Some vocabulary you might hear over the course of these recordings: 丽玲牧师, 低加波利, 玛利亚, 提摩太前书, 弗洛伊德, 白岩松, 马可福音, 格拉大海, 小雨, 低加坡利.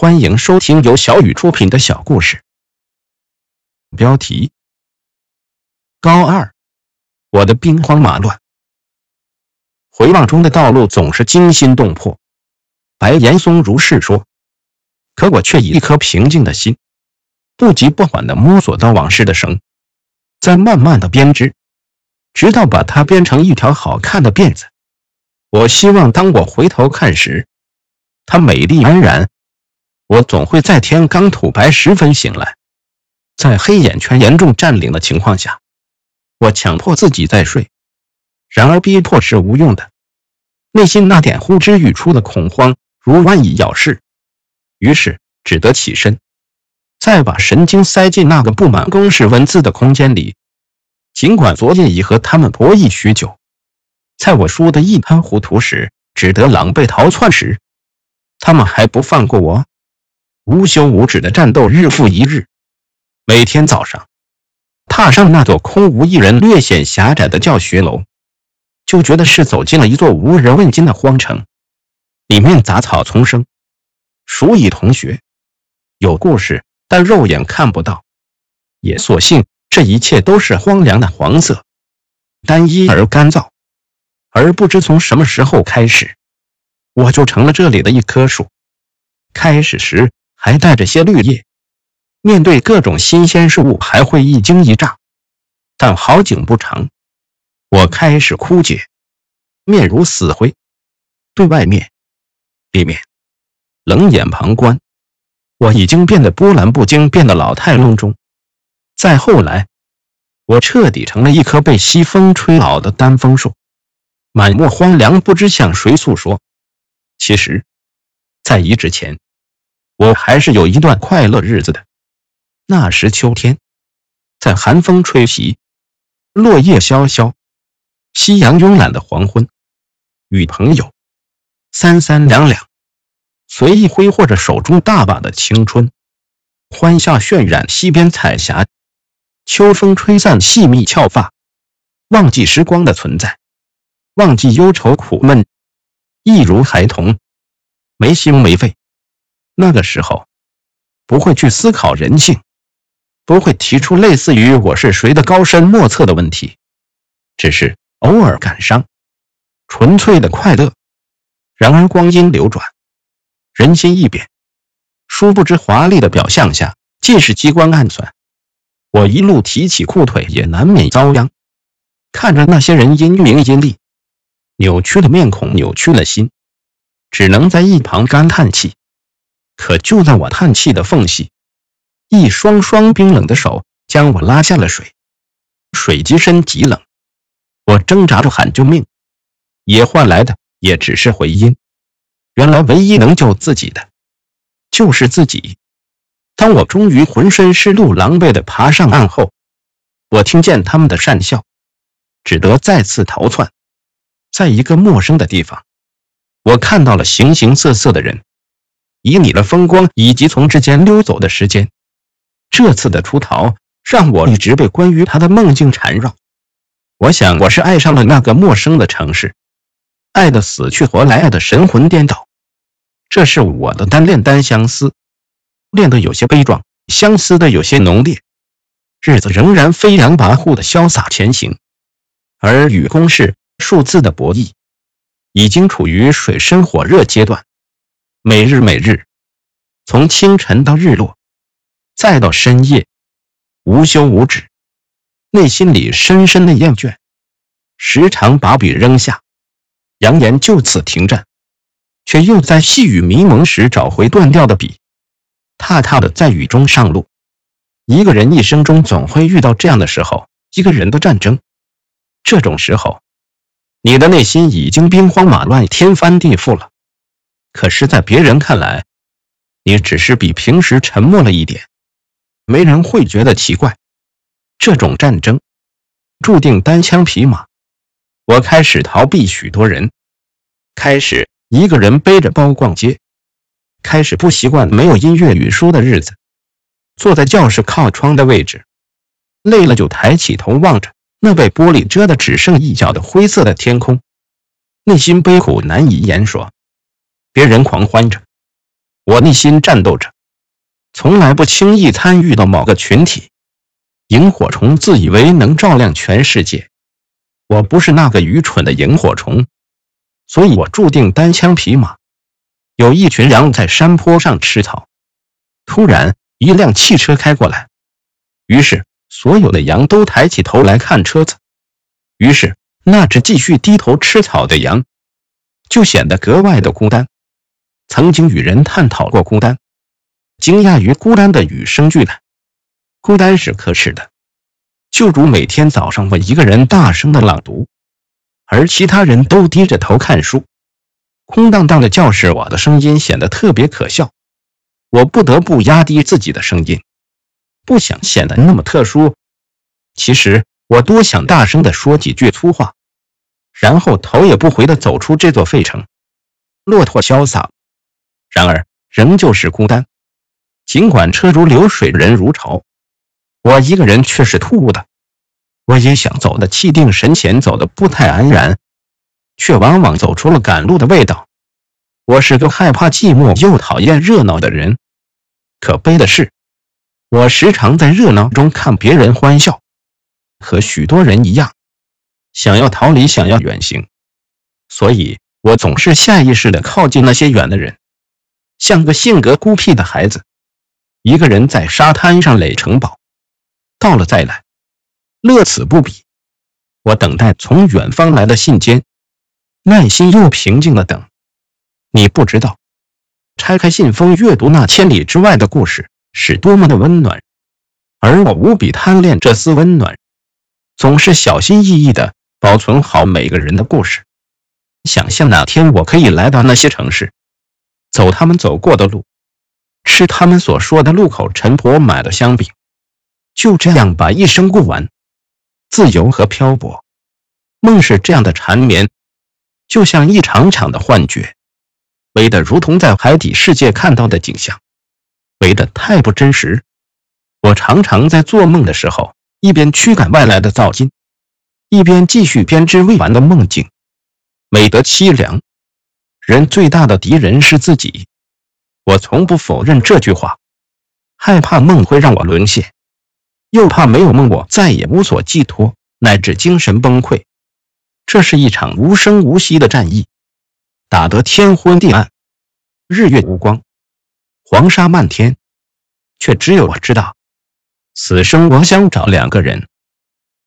欢迎收听由小雨出品的小故事。标题：高二，我的兵荒马乱。回望中的道路总是惊心动魄，白岩松如是说。可我却以一颗平静的心，不急不缓地摸索到往事的绳，再慢慢地编织，直到把它编成一条好看的辫子。我希望当我回头看时，它美丽安然。我总会在天刚吐白时分醒来，在黑眼圈严重占领的情况下，我强迫自己再睡，然而逼迫是无用的，内心那点呼之欲出的恐慌如万蚁咬噬，于是只得起身，再把神经塞进那个布满公式文字的空间里。尽管昨夜已和他们博弈许久，在我输得一塌糊涂时，只得狼狈逃窜时，他们还不放过我。无休无止的战斗日复一日，每天早上踏上那座空无一人略显狭窄的教学楼，就觉得是走进了一座无人问津的荒城，里面杂草丛生，数以同学，有故事但肉眼看不到，也索性这一切都是荒凉的黄色，单一而干燥。而不知从什么时候开始，我就成了这里的一棵树，开始时还带着些绿叶，面对各种新鲜事物还会一惊一乍，但好景不长，我开始枯竭，面如死灰，对外面、里面冷眼旁观。我已经变得波澜不惊，变得老态龙钟。再后来，我彻底成了一棵被西风吹倒的单枫树，满目荒凉，不知向谁诉说。其实，在移植前，我还是有一段快乐日子的。那时秋天，在寒风吹袭，落叶萧萧，夕阳慵懒的黄昏，与朋友三三两两，随意挥霍着手中大把的青春，欢笑渲染西边彩霞，秋风吹散细密翘发，忘记时光的存在，忘记忧愁苦闷，一如孩童，没心没肺。那个时候，不会去思考人性，不会提出类似于我是谁的高深莫测的问题，只是偶尔感伤，纯粹的快乐。然而光阴流转，人心易变，殊不知华丽的表象下，尽是机关暗算。我一路提起裤腿，也难免遭殃。看着那些人因名因利，扭曲的面孔，扭曲的心，只能在一旁干叹气。可就在我叹气的缝隙，一双双冰冷的手将我拉下了水，水极深极冷，我挣扎着喊救命，也换来的也只是回音。原来唯一能救自己的就是自己。当我终于浑身湿漉狼狈地爬上岸后，我听见他们的讪笑，只得再次逃窜。在一个陌生的地方，我看到了形形色色的人，以你的风光以及从之间溜走的时间。这次的出逃让我一直被关于他的梦境缠绕，我想我是爱上了那个陌生的城市，爱的死去活来，爱的神魂颠倒。这是我的单恋单相思，恋的有些悲壮，相思的有些浓烈，日子仍然飞扬跋扈的潇洒前行，而与公式数字的博弈已经处于水深火热阶段。每日每日，从清晨到日落，再到深夜，无休无止，内心里深深的厌倦，时常把笔扔下，扬言就此停战，却又在细雨迷蒙时找回断掉的笔，踏踏的在雨中上路。一个人一生中总会遇到这样的时候，一个人的战争。这种时候，你的内心已经兵荒马乱，天翻地覆了。可是在别人看来，你只是比平时沉默了一点，没人会觉得奇怪。这种战争注定单枪匹马。我开始逃避许多人，开始一个人背着包逛街，开始不习惯没有音乐与书的日子，坐在教室靠窗的位置，累了就抬起头望着那被玻璃遮得只剩一角的灰色的天空，内心悲苦难以言说。别人狂欢着，我内心战斗着，从来不轻易参与到某个群体。萤火虫自以为能照亮全世界，我不是那个愚蠢的萤火虫，所以我注定单枪匹马。有一群羊在山坡上吃草，突然一辆汽车开过来，于是所有的羊都抬起头来看车子，于是那只继续低头吃草的羊就显得格外的孤单。曾经与人探讨过孤单，惊讶于孤单的与生俱来。孤单是可耻的，就如每天早上我一个人大声的朗读，而其他人都低着头看书。空荡荡的教室，我的声音显得特别可笑，我不得不压低自己的声音，不想显得那么特殊。其实我多想大声的说几句粗话，然后头也不回的走出这座废城，落拓潇洒。然而仍旧是孤单，尽管车如流水人如潮，我一个人却是突兀的。我也想走的气定神闲，走的不太安然，却往往走出了赶路的味道。我是个害怕寂寞又讨厌热闹的人，可悲的是我时常在热闹中看别人欢笑，和许多人一样想要逃离，想要远行，所以我总是下意识地靠近那些远的人，像个性格孤僻的孩子，一个人在沙滩上垒城堡，到了再来，乐此不彼。我等待从远方来的信笺，耐心又平静地等。你不知道，拆开信封阅读那千里之外的故事是多么的温暖，而我无比贪恋这丝温暖，总是小心翼翼地保存好每个人的故事，想象哪天我可以来到那些城市，走他们走过的路，吃他们所说的路口陈婆买的香饼，就这样把一生过完。自由和漂泊，梦是这样的缠绵，就像一场场的幻觉，美得如同在海底世界看到的景象，美得太不真实。我常常在做梦的时候，一边驱赶外来的噪音，一边继续编织未完的梦境，美得凄凉。人最大的敌人是自己，我从不否认这句话，害怕梦会让我沦陷，又怕没有梦我再也无所寄托，乃至精神崩溃。这是一场无声无息的战役，打得天昏地暗，日月无光，黄沙漫天，却只有我知道，此生我想找两个人，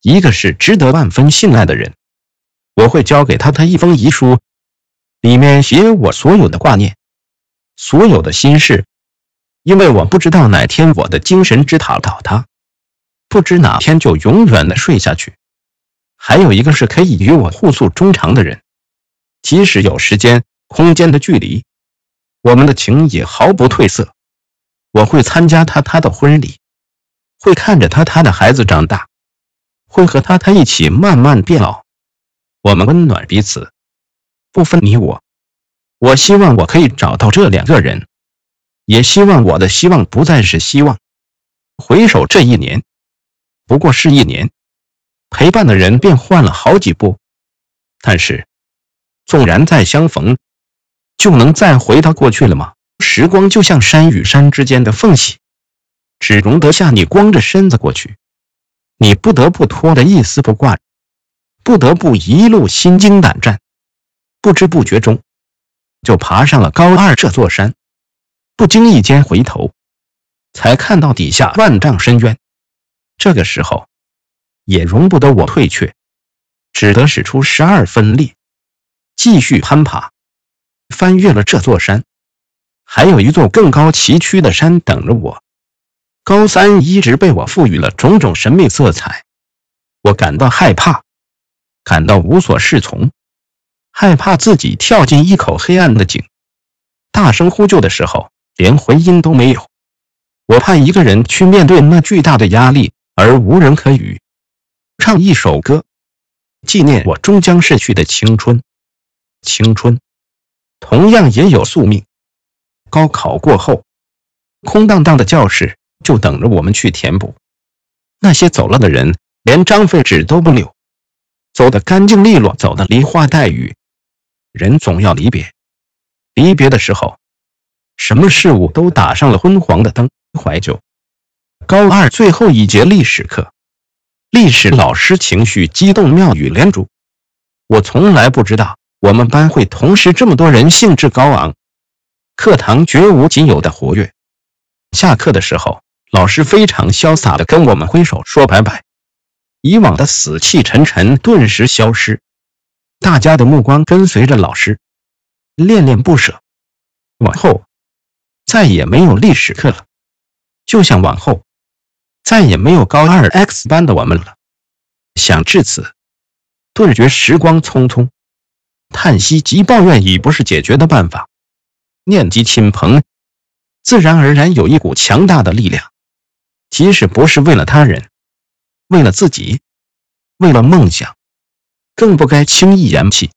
一个是值得万分信赖的人，我会交给他一封遗书，里面写我所有的挂念，所有的心事，因为我不知道哪天我的精神之塔倒塌，不知哪天就永远的睡下去。还有一个是可以与我互诉衷肠的人，即使有时间、空间的距离，我们的情也毫不褪色。我会参加他的婚礼，会看着他的孩子长大，会和他一起慢慢变老。我们温暖彼此，不分你我。我希望我可以找到这两个人，也希望我的希望不再是希望。回首这一年，不过是一年，陪伴的人便换了好几步，但是纵然再相逢，就能再回到过去了吗？时光就像山与山之间的缝隙，只容得下你光着身子过去，你不得不脱得一丝不挂，不得不一路心惊胆战，不知不觉中就爬上了高二这座山，不经意间回头，才看到底下万丈深渊。这个时候也容不得我退却，只得使出12分力，继续攀爬，翻越了这座山，还有一座更高崎岖的山等着我。高三一直被我赋予了种种神秘色彩，我感到害怕，感到无所适从，害怕自己跳进一口黑暗的井，大声呼救的时候连回音都没有。我怕一个人去面对那巨大的压力而无人可语，唱一首歌纪念我终将逝去的青春。青春同样也有宿命，高考过后，空荡荡的教室就等着我们去填补。那些走了的人连张废纸都不留，走得干净利落，走得梨花带雨。人总要离别，离别的时候什么事物都打上了昏黄的灯。怀旧，高二最后一节历史课，历史老师情绪激动，妙语连珠。我从来不知道我们班会同时这么多人兴致高昂，课堂绝无仅有的活跃。下课的时候，老师非常潇洒地跟我们挥手说拜拜，以往的死气沉沉顿时消失，大家的目光跟随着老师，恋恋不舍。往后再也没有历史课了，就像往后再也没有高二 X 班的我们了。想至此，顿觉时光匆匆，叹息及抱怨已不是解决的办法。念及亲朋，自然而然有一股强大的力量，即使不是为了他人，为了自己，为了梦想，更不该轻易言弃。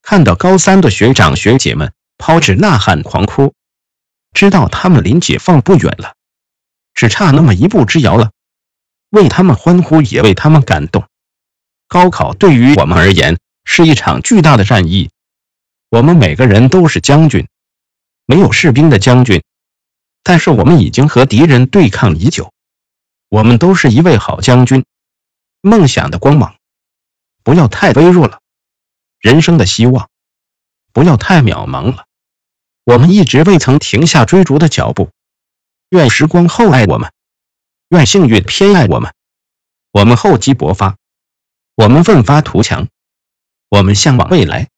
看到高三的学长学姐们抛掷呐喊狂哭，知道他们离解放不远了，只差那么一步之遥了，为他们欢呼，也为他们感动。高考对于我们而言是一场巨大的战役，我们每个人都是将军，没有士兵的将军，但是我们已经和敌人对抗已久，我们都是一位好将军。梦想的光芒不要太微弱了，人生的希望不要太渺茫了，我们一直未曾停下追逐的脚步。愿时光厚爱我们，愿幸运偏爱我们，我们厚积薄发，我们奋发图强，我们向往未来。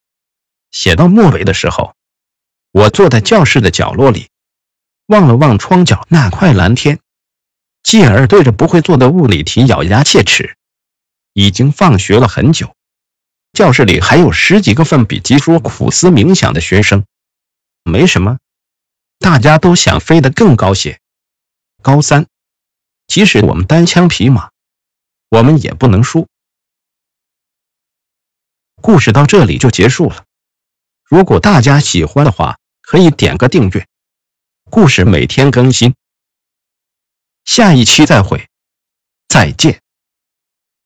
写到末尾的时候，我坐在教室的角落里，望了望窗角那块蓝天，继而对着不会做的物理题咬牙切齿。已经放学了很久，教室里还有十几个奋笔疾书、苦思冥想的学生。没什么，大家都想飞得更高些。高三，即使我们单枪匹马，我们也不能输。故事到这里就结束了。如果大家喜欢的话，可以点个订阅。故事每天更新，下一期再会，再见。